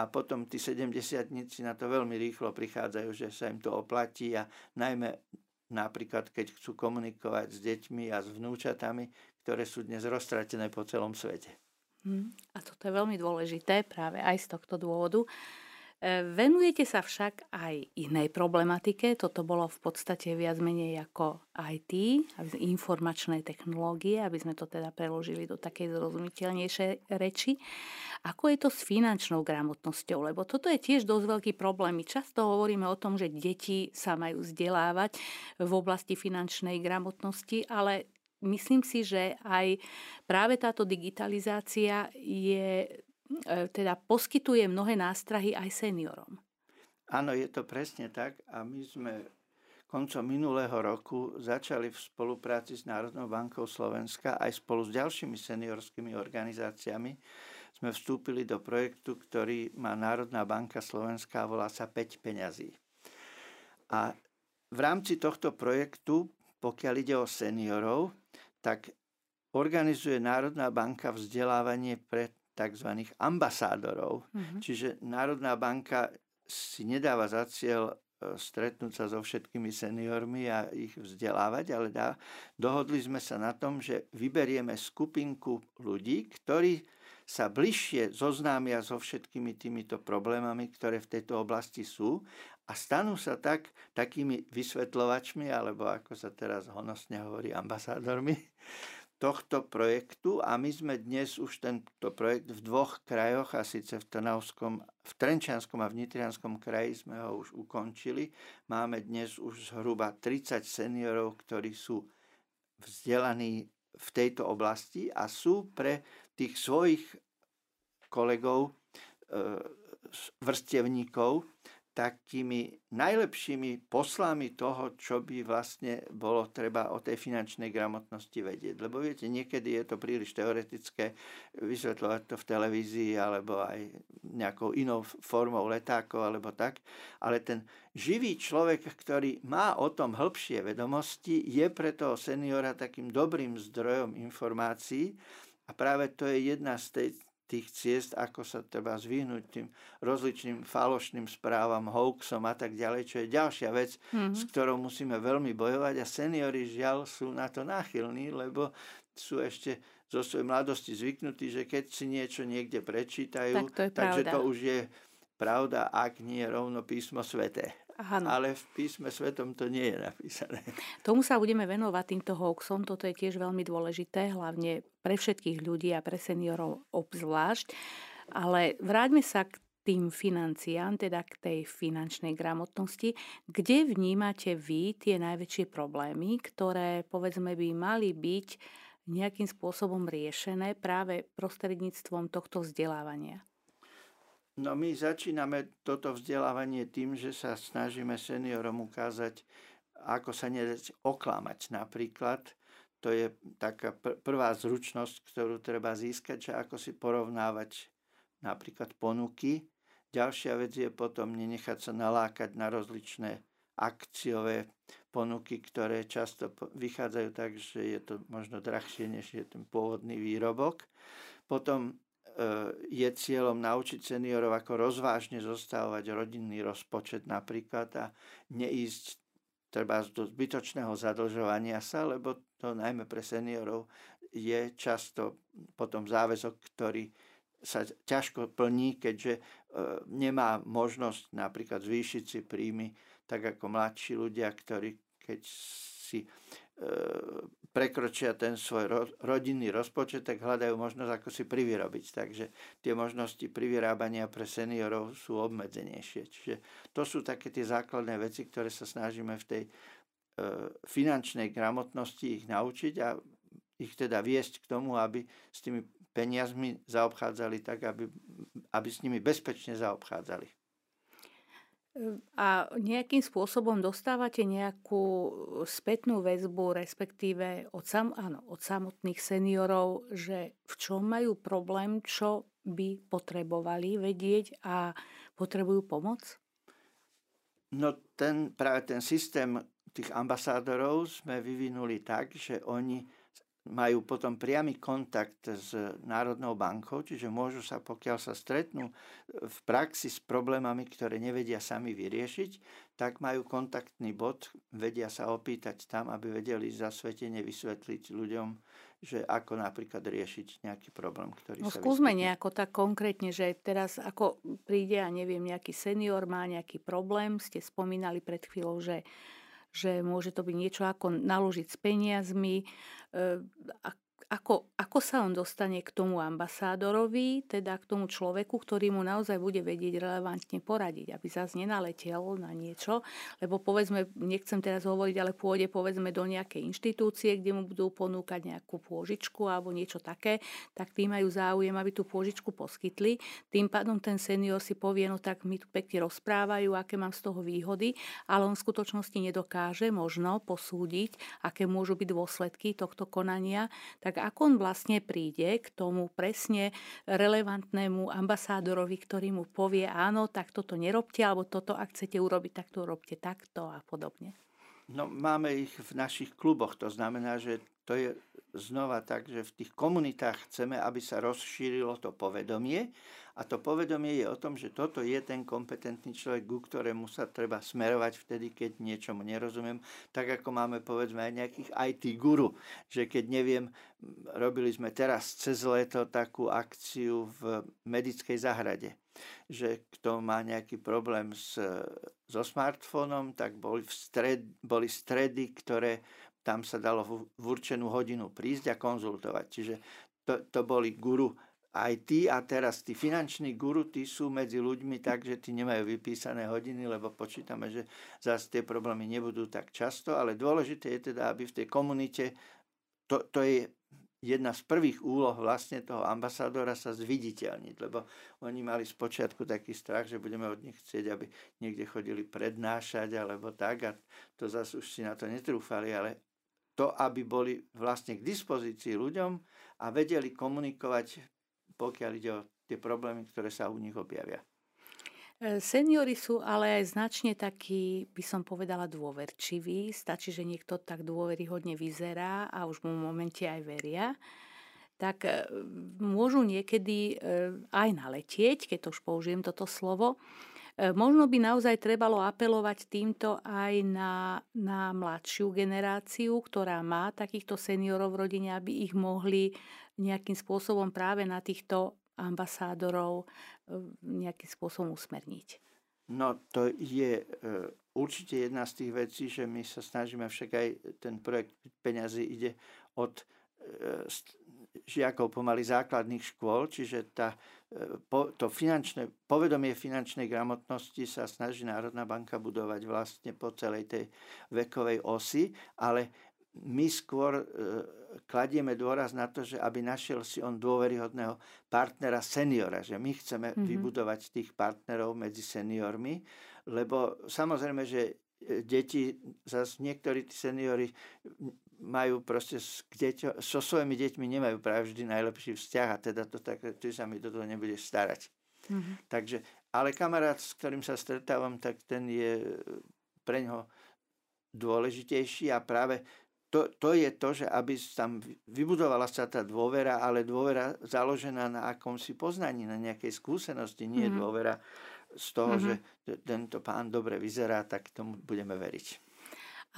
a potom tí 70-tníci na to veľmi rýchlo prichádzajú, že sa im to oplatí a najmä napríklad, keď chcú komunikovať s deťmi a s vnúčatami, ktoré sú dnes roztratené po celom svete. A toto je veľmi dôležité práve aj z tohto dôvodu. Venujete sa však aj inej problematike. Toto bolo v podstate viac menej ako IT, informačné technológie, aby sme to teda preložili do takej zrozumiteľnejšej reči. Ako je to s finančnou gramotnosťou? Lebo toto je tiež dosť veľký problém. My často hovoríme o tom, že deti sa majú vzdelávať v oblasti finančnej gramotnosti, ale myslím si, že aj práve táto digitalizácia teda poskytuje mnohé nástrahy aj seniorom. Áno, je to presne tak a my sme koncom minulého roku začali v spolupráci s Národnou bankou Slovenska aj spolu s ďalšími seniorskými organizáciami sme vstúpili do projektu, ktorý má Národná banka Slovenska a volá sa Päť peňazí. A v rámci tohto projektu, pokiaľ ide o seniorov, tak organizuje Národná banka vzdelávanie pre tzv. Ambasádorov. Mm-hmm. Čiže Národná banka si nedáva za cieľ stretnúť sa so všetkými seniormi a ich vzdelávať, ale dohodli sme sa na tom, že vyberieme skupinku ľudí, ktorí sa bližšie zoznámia so všetkými týmito problémami, ktoré v tejto oblasti sú a stanú sa takými vysvetľovačmi, alebo ako sa teraz honosne hovorí, ambasádormi tohto projektu a my sme dnes už tento projekt v dvoch krajoch a síce v Trenčianskom a v Nitrianskom kraji sme ho už ukončili. Máme dnes už zhruba 30 seniorov, ktorí sú vzdelaní v tejto oblasti a sú pre tých svojich kolegov, vrstevníkov, takými najlepšími poslami toho, čo by vlastne bolo treba o tej finančnej gramotnosti vedieť. Lebo viete, niekedy je to príliš teoretické vysvetľovať to v televízii alebo aj nejakou inou formou letákov alebo tak. Ale ten živý človek, ktorý má o tom hĺbšie vedomosti, je pre toho seniora takým dobrým zdrojom informácií a práve to je jedna z tých ciest, ako sa treba zvyhnúť tým rozličným falošným správam, hoaxom a tak ďalej, čo je ďalšia vec, s ktorou musíme veľmi bojovať a seniori žiaľ sú na to náchylní, lebo sú ešte zo svojej mladosti zvyknutí, že keď si niečo niekde prečítajú, takže to už je pravda, ak nie rovno písmo sväté. Áno. Ale v písme svetom to nie je napísané. Tomu sa budeme venovať týmto hoaxom. Toto je tiež veľmi dôležité, hlavne pre všetkých ľudí a pre seniorov obzvlášť. Ale vráťme sa k tým financiám, teda k tej finančnej gramotnosti. Kde vnímate vy tie najväčšie problémy, ktoré povedzme by mali byť nejakým spôsobom riešené práve prostredníctvom tohto vzdelávania? No my začíname toto vzdelávanie tým, že sa snažíme seniorom ukázať, ako sa nedať oklamať napríklad. To je taká prvá zručnosť, ktorú treba získať, že ako si porovnávať napríklad ponuky. Ďalšia vec je potom nenechať sa nalákať na rozličné akciové ponuky, ktoré často vychádzajú tak, že je to možno drahšie, než je ten pôvodný výrobok. Potom je cieľom naučiť seniorov, ako rozvážne zostavovať rodinný rozpočet napríklad a neísť treba do zbytočného zadlžovania sa, lebo to najmä pre seniorov je často potom záväzok, ktorý sa ťažko plní, keďže nemá možnosť napríklad zvýšiť si príjmy, tak ako mladší ľudia, ktorí keď si prekročia ten svoj rodinný rozpočet, tak hľadajú možnosť, ako si privyrobiť. Takže tie možnosti privyrábania pre seniorov sú obmedzenejšie. Čiže to sú také tie základné veci, ktoré sa snažíme v tej finančnej gramotnosti ich naučiť a ich teda viesť k tomu, aby s tými peniazmi zaobchádzali tak, aby s nimi bezpečne zaobchádzali. A nejakým spôsobom dostávate nejakú spätnú väzbu, respektíve od samotných seniorov, že v čom majú problém, čo by potrebovali vedieť a potrebujú pomoc? No práve ten systém tých ambasádorov sme vyvinuli tak, že oni majú potom priamy kontakt s Národnou bankou, čiže môžu sa, pokiaľ sa stretnú v praxi s problémami, ktoré nevedia sami vyriešiť, tak majú kontaktný bod, vedia sa opýtať tam, aby vedeli zasvetene vysvetliť ľuďom, že ako napríklad riešiť nejaký problém, ktorý sa vyskytne. Skúsme nejako tak konkrétne, že teraz ako príde, ja neviem, nejaký senior, má nejaký problém, ste spomínali pred chvíľou, že môže to byť niečo ako naložiť s peniazmi. Ako sa on dostane k tomu ambasádorovi, teda k tomu človeku, ktorý mu naozaj bude vedieť relevantne poradiť, aby zase nenaletel na niečo, lebo povedzme, nechcem teraz hovoriť, ale pôjde povedzme do nejakej inštitúcie, kde mu budú ponúkať nejakú pôžičku alebo niečo také, tak tí majú záujem, aby tú pôžičku poskytli. Tým pádom ten senior si povie, no tak mi tu pekne rozprávajú, aké mám z toho výhody, ale on v skutočnosti nedokáže možno posúdiť, aké môžu byť dôsledky tohto konania. Tak ako on vlastne príde k tomu presne relevantnému ambasádorovi, ktorý mu povie, áno, tak toto nerobte, alebo toto, ak chcete urobiť, tak to robte takto a podobne. No, máme ich v našich kluboch, to znamená, že to je znova tak, že v tých komunitách chceme, aby sa rozšírilo to povedomie a to povedomie je o tom, že toto je ten kompetentný človek, ku ktorému sa treba smerovať vtedy, keď niečomu nerozumiem, tak ako máme povedzme aj nejakých IT guru, že keď neviem, robili sme teraz cez leto takú akciu v medickej záhrade, že kto má nejaký problém so smartfónom, tak boli stredy, ktoré tam sa dalo v určenú hodinu prísť a konzultovať. Čiže to boli guru IT a teraz tí finanční guru, tí sú medzi ľuďmi tak, že tí nemajú vypísané hodiny, lebo počítame, že zase tie problémy nebudú tak často, ale dôležité je teda, aby v tej komunite, to je jedna z prvých úloh vlastne toho ambasádora sa zviditeľniť, lebo oni mali spočiatku taký strach, že budeme od nich chcieť, aby niekde chodili prednášať alebo tak a to zase už si na to netrúfali, ale to, aby boli vlastne k dispozícii ľuďom a vedeli komunikovať, pokiaľ ide o tie problémy, ktoré sa u nich objavia. Seniori sú ale aj značne takí, by som povedala, dôverčiví. Stačí, že niekto tak dôveryhodne vyzerá a už mu v momente aj veria. Tak môžu niekedy aj naletieť, keď to už použijem toto slovo. Možno by naozaj trebalo apelovať týmto aj na mladšiu generáciu, ktorá má takýchto seniorov v rodine, aby ich mohli nejakým spôsobom práve na týchto ambasádorov nejakým spôsobom usmerniť? No to je určite jedna z tých vecí, že my sa snažíme, však aj ten projekt peňazí ide od žiakov pomaly základných škôl, čiže to povedomie finančnej gramotnosti sa snaží Národná banka budovať vlastne po celej tej vekovej osi, ale my skôr kladieme dôraz na to, že aby našiel si on dôveryhodného partnera seniora, že my chceme vybudovať tých partnerov medzi seniormi, lebo samozrejme, že deti, zase niektorí tí seniori majú proste so svojimi deťmi nemajú práve vždy najlepší vzťah a teda to tak, ty sa mi do toho nebudeš starať. Takže, ale kamarát, s ktorým sa stretávam, tak ten je pre ňoho dôležitejší a práve to je to, že aby tam vybudovala sa tá dôvera, ale dôvera založená na akomsi poznaní, na nejakej skúsenosti, nie dôvera z toho, že tento pán dobre vyzerá, tak tomu budeme veriť.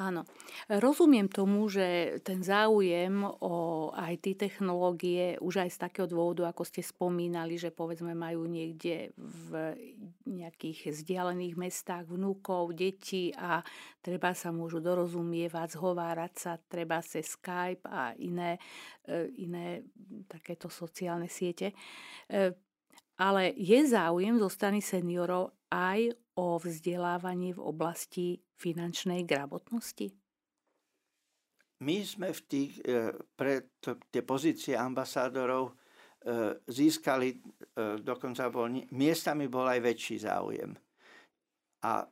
Áno. Rozumiem tomu, že ten záujem o IT technológie už aj z takého dôvodu, ako ste spomínali, že povedzme majú niekde v nejakých vzdialených mestách vnúkov, detí a treba sa môžu dorozumievať, zhovárať sa, treba cez Skype a iné takéto sociálne siete. Ale je záujem zo strany seniorov aj o vzdelávanie v oblasti finančnej gramotnosti? My sme pre tie pozície ambasádorov získali, dokonca miestami bol aj väčší záujem. A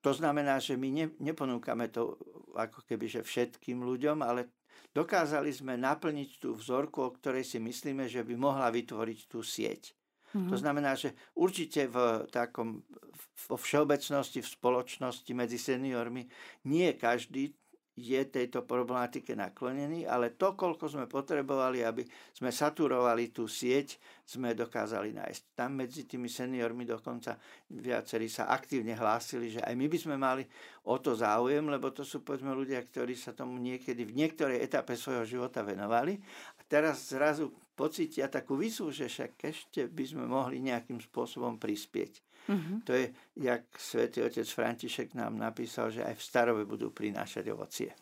to znamená, že my neponúkame to ako keby že všetkým ľuďom, ale dokázali sme naplniť tú vzorku, o ktorej si myslíme, že by mohla vytvoriť tú sieť. Mm-hmm. To znamená, že určite vo všeobecnosti, v spoločnosti medzi seniormi nie každý je tejto problematike naklonený, ale to, koľko sme potrebovali, aby sme saturovali tú sieť, sme dokázali nájsť. Tam medzi tými seniormi dokonca viacerí sa aktívne hlásili, že aj my by sme mali o to záujem, lebo to sú, povedzme, ľudia, ktorí sa tomu niekedy v niektorej etape svojho života venovali a teraz zrazu pocítia takú výzvu, že však ešte by sme mohli nejakým spôsobom prispieť. Mm-hmm. To je, jak svätý otec František nám napísal, že aj v starobe budú prinášať ovocie.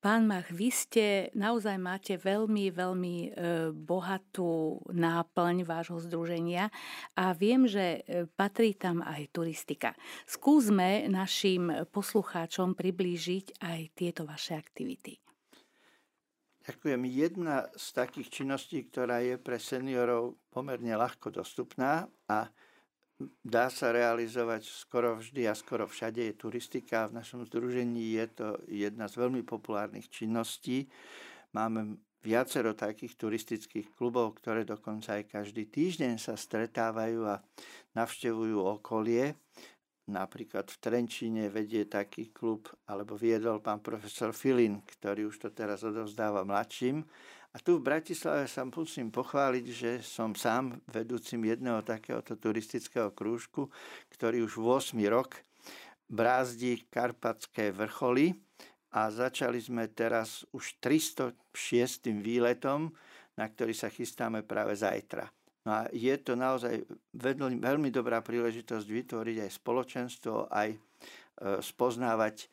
Pán Mach, vy ste, naozaj máte veľmi, veľmi bohatú náplň vášho združenia a viem, že patrí tam aj turistika. Skúsme našim poslucháčom priblížiť aj tieto vaše aktivity. Ďakujem. Jedna z takých činností, ktorá je pre seniorov pomerne ľahko dostupná a dá sa realizovať skoro vždy a skoro všade, je turistika. V našom združení je to jedna z veľmi populárnych činností. Máme viacero takých turistických klubov, ktoré dokonca aj každý týždeň sa stretávajú a navštevujú okolie. Napríklad v Trenčíne vedie taký klub, alebo viedol pán profesor Filin, ktorý už to teraz odovzdáva mladším. A tu v Bratislave sa musím pochváliť, že som sám vedúcim jedného takéhoto turistického krúžku, ktorý už v 8. rok brázdi karpatské vrcholy a začali sme teraz už 306. výletom, na ktorý sa chystáme práve zajtra. No a je to naozaj veľmi dobrá príležitosť vytvoriť aj spoločenstvo, aj spoznávať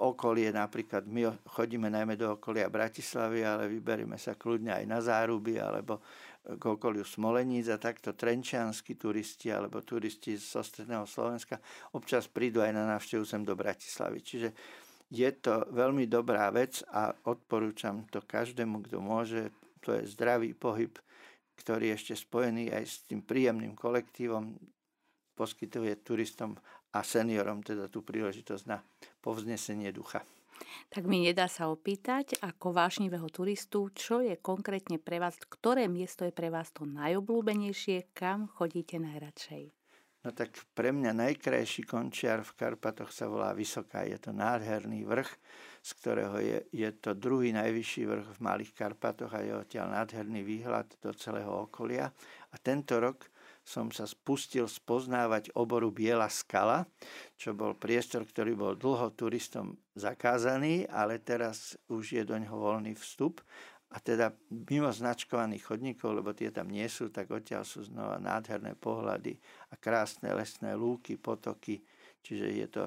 okolie. Napríklad my chodíme najmä do okolia Bratislavy, ale vyberieme sa kľudne aj na Záruby alebo k okoliu Smoleníc a takto trenčianski turisti alebo turisti z stredného Slovenska občas prídu aj na návštevu sem do Bratislavy. Čiže je to veľmi dobrá vec a odporúčam to každému, kto môže. To je zdravý pohyb, ktorý je ešte spojený aj s tým príjemným kolektívom, poskytuje turistom a seniorom teda tú príležitosť na povznesenie ducha. Tak mi nedá sa opýtať, ako vášnivého turistu, čo je konkrétne pre vás, ktoré miesto je pre vás to najobľúbenejšie, kam chodíte najradšej? No tak pre mňa najkrajší končiar v Karpatoch sa volá Vysoká. Je to nádherný vrch, z ktorého je to druhý najvyšší vrch v Malých Karpatoch a je odtiaľ nádherný výhľad do celého okolia. A tento rok som sa spustil spoznávať oboru Biela skala, čo bol priestor, ktorý bol dlho turistom zakázaný, ale teraz už je doň voľný vstup. A teda mimo značkovaných chodníkov, lebo tie tam nie sú, tak odtiaľ sú znova nádherné pohľady a krásne lesné lúky, potoky. Čiže je to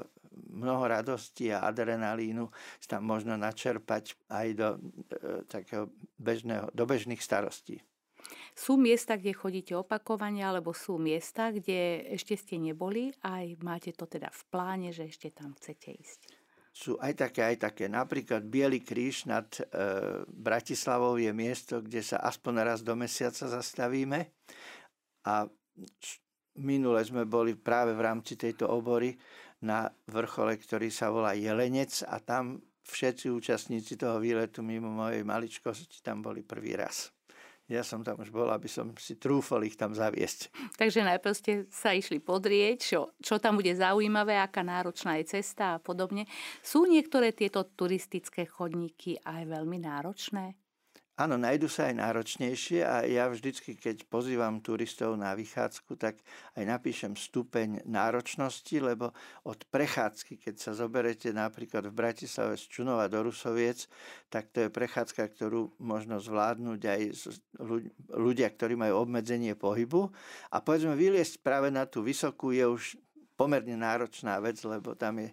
mnoho radosti a adrenalínu sa tam možno načerpať aj do bežných starostí. Sú miesta, kde chodíte opakovane, alebo sú miesta, kde ešte ste neboli a máte to teda v pláne, že ešte tam chcete ísť? Sú aj také. Napríklad Bielý kríž nad Bratislavou je miesto, kde sa aspoň raz do mesiaca zastavíme. A minule sme boli práve v rámci tejto obory na vrchole, ktorý sa volá Jelenec a tam všetci účastníci toho výletu mimo mojej maličkosti tam boli prvý raz. Ja som tam už bol, aby som si trúfal ich tam zaviesť. Takže najprv ste sa išli podrieť, čo tam bude zaujímavé, aká náročná je cesta a podobne. Sú niektoré tieto turistické chodníky aj veľmi náročné? Áno, nájdu sa aj náročnejšie a ja vždycky, keď pozývam turistov na vychádzku, tak aj napíšem stupeň náročnosti, lebo od prechádzky, keď sa zoberete napríklad v Bratislave z Čunova do Rusoviec, tak to je prechádzka, ktorú možno zvládnuť aj ľudia, ktorí majú obmedzenie pohybu. A povedzme, vyliesť práve na tú vysokú je už pomerne náročná vec, lebo tam je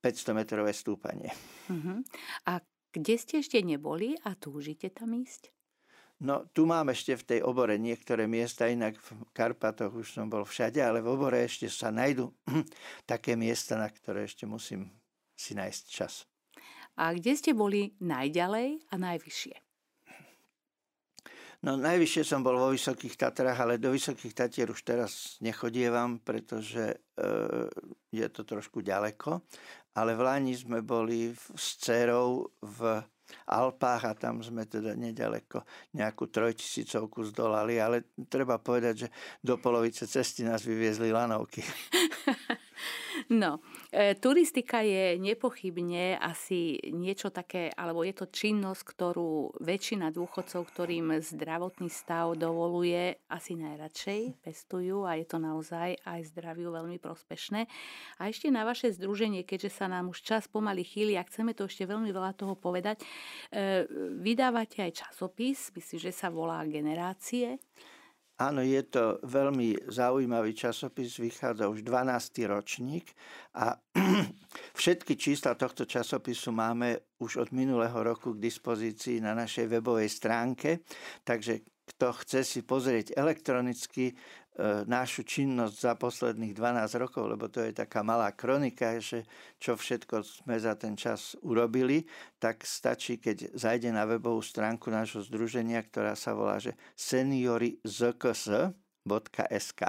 500-metrové stúpanie. Uh-huh. A kde ste ešte neboli a túžite tam ísť? No, tu mám ešte v tej obore niektoré miesta, inak v Karpatoch už som bol všade, ale v obore ešte sa nájdu také miesta, na ktoré ešte musím si nájsť čas. A kde ste boli najďalej a najvyššie? No najvyššie som bol vo Vysokých Tatrách, ale do Vysokých Tatier už teraz nechodievam, pretože je to trošku ďaleko. Ale v Lani sme boli s dcerou v Alpách a tam sme teda nedaleko nejakú 3000 zdolali, ale treba povedať, že do polovice cesty nás vyviezli lanovky. No, turistika je nepochybne asi niečo také, alebo je to činnosť, ktorú väčšina dôchodcov, ktorým zdravotný stav dovoluje, asi najradšej pestujú a je to naozaj aj zdraviu veľmi prospešné. A ešte na vaše združenie, keďže sa nám už čas pomaly chýli a chceme to ešte veľmi veľa toho povedať, vydávate aj časopis, myslím, že sa volá Generácie. Áno, je to veľmi zaujímavý časopis, vychádza už 12. ročník a všetky čísla tohto časopisu máme už od minulého roku k dispozícii na našej webovej stránke, takže kto chce si pozrieť elektronicky našu činnosť za posledných 12 rokov, lebo to je taká malá kronika, že čo všetko sme za ten čas urobili, tak stačí, keď zajde na webovú stránku nášho združenia, ktorá sa volá že seniorizks.sk.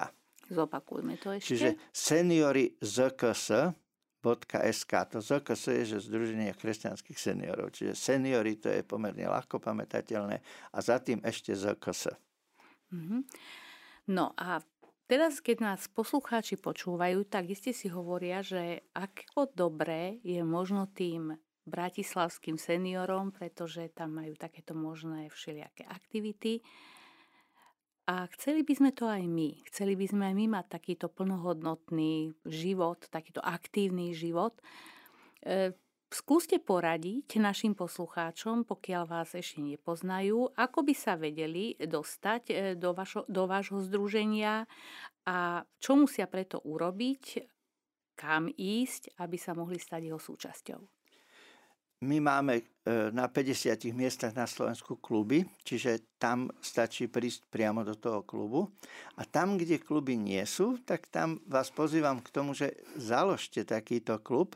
Zopakujme to ešte. Čiže seniorizks.sk. To ZKS je, že Združenie kresťanských seniorov. Čiže seniori, to je pomerne ľahko pamätateľné a za tým ešte ZKS. Mhm. No a teraz, keď nás poslucháči počúvajú, tak iste si hovoria, že ako dobré je možno tým bratislavským seniorom, pretože tam majú takéto možné všelijaké aktivity. A chceli by sme to aj my. Chceli by sme aj my mať takýto plnohodnotný život, takýto aktívny život. Skúste poradiť našim poslucháčom, pokiaľ vás ešte nepoznajú, ako by sa vedeli dostať do vášho združenia a čo musia preto urobiť, kam ísť, aby sa mohli stať jeho súčasťou. My máme na 50 miestach na Slovensku kluby, čiže tam stačí prísť priamo do toho klubu. A tam, kde kluby nie sú, tak tam vás pozývam k tomu, že založte takýto klub,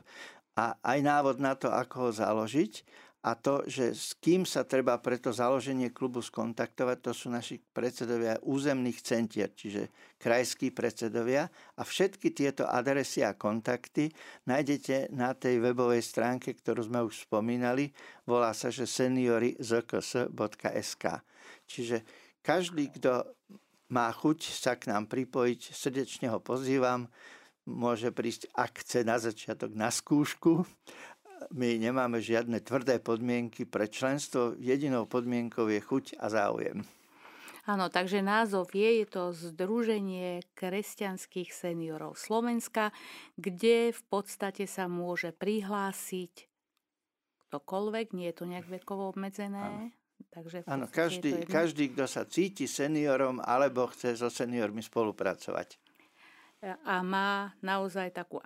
a aj návod na to, ako ho založiť a to, že s kým sa treba pre to založenie klubu skontaktovať, to sú naši predsedovia územných centier, čiže krajskí predsedovia a všetky tieto adresy a kontakty nájdete na tej webovej stránke, ktorú sme už spomínali, volá sa, že seniorizks.sk. Čiže každý, kto má chuť sa k nám pripojiť, srdečne ho pozývam, môže prísť akce na začiatok na skúšku. My nemáme žiadne tvrdé podmienky pre členstvo. Jedinou podmienkou je chuť a záujem. Áno, takže názov je to Združenie kresťanských seniorov Slovenska, kde v podstate sa môže prihlásiť ktokoľvek, nie je to nejak vekovo obmedzené. Áno. Takže áno, každý, kto sa cíti seniorom alebo chce so seniormi spolupracovať a má naozaj takú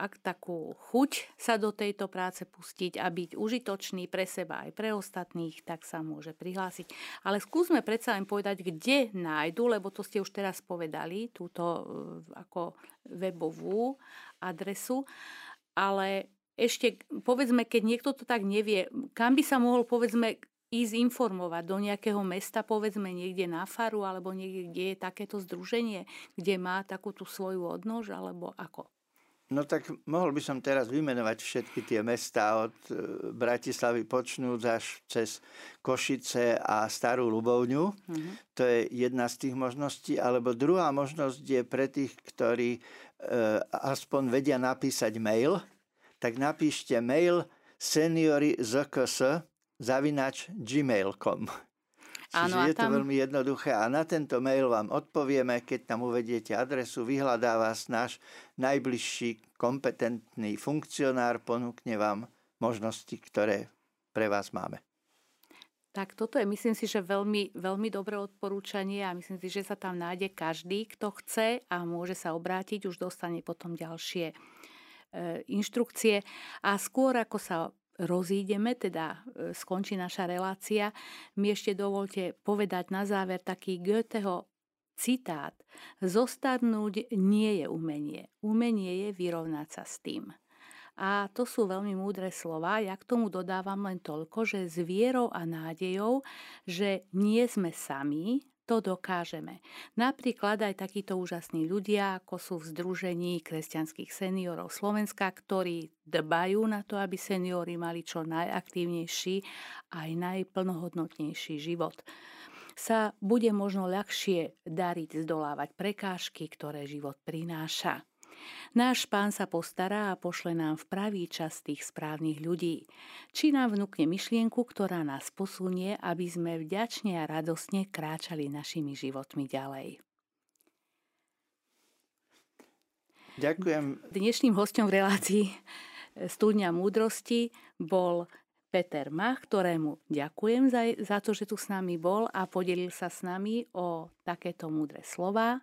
chuť sa do tejto práce pustiť a byť užitočný pre seba aj pre ostatných, tak sa môže prihlásiť. Ale skúsme predsa len povedať, kde nájdu, lebo to ste už teraz povedali, túto ako webovú adresu, ale ešte povedzme, keď niekto to tak nevie, kam by sa mohol povedzme ísť informovať do nejakého mesta, povedzme niekde na faru, alebo niekde, kde je takéto združenie, kde má takú tú svoju odnož, alebo ako? No tak mohol by som teraz vymenovať všetky tie mestá od Bratislavy počnúc až cez Košice a Starú Ľubovňu. Uh-huh. To je jedna z tých možností. Alebo druhá možnosť je pre tých, ktorí aspoň vedia napísať mail, tak napíšte mail seniorizks@gmail.com. Čiže je to veľmi jednoduché a na tento mail vám odpovieme, keď tam uvediete adresu, vyhľadá vás náš najbližší kompetentný funkcionár, ponúkne vám možnosti, ktoré pre vás máme. Tak toto je, myslím si, že veľmi, veľmi dobré odporúčanie a myslím si, že sa tam nájde každý, kto chce a môže sa obrátiť, už dostane potom ďalšie inštrukcie a skôr ako sa rozídeme, teda skončí naša relácia. Mi ešte dovolte povedať na záver taký Goetheho citát. Zostarnúť nie je umenie. Umenie je vyrovnať sa s tým. A to sú veľmi múdre slova. Ja k tomu dodávam len toľko, že s vierou a nádejou, že nie sme sami, to dokážeme. Napríklad aj takíto úžasní ľudia, ako sú v Združení kresťanských seniorov Slovenska, ktorí dbajú na to, aby seniori mali čo najaktívnejší a aj najplnohodnotnejší život. Sa bude možno ľahšie dariť zdolávať prekážky, ktoré život prináša. Náš Pán sa postará a pošle nám v pravý čas tých správnych ľudí. Či nám vnúkne myšlienku, ktorá nás posunie, aby sme vďačne a radosne kráčali našimi životmi ďalej. Ďakujem. Dnešným hosťom v relácii Studňa múdrosti bol Peter Mach, ktorému ďakujem za to, že tu s nami bol a podelil sa s nami o takéto múdre slová.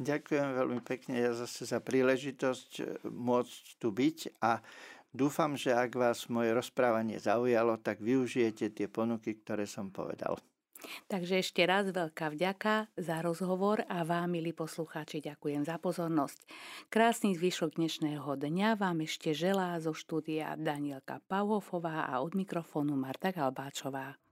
Ďakujem veľmi pekne ja zase za príležitosť môcť tu byť a dúfam, že ak vás moje rozprávanie zaujalo, tak využijete tie ponuky, ktoré som povedal. Takže ešte raz veľká vďaka za rozhovor a vám, milí poslucháči, ďakujem za pozornosť. Krásny zvyšok dnešného dňa vám ešte želá zo štúdia Danielka Pauhofová a od mikrofónu Marta Galbáčová.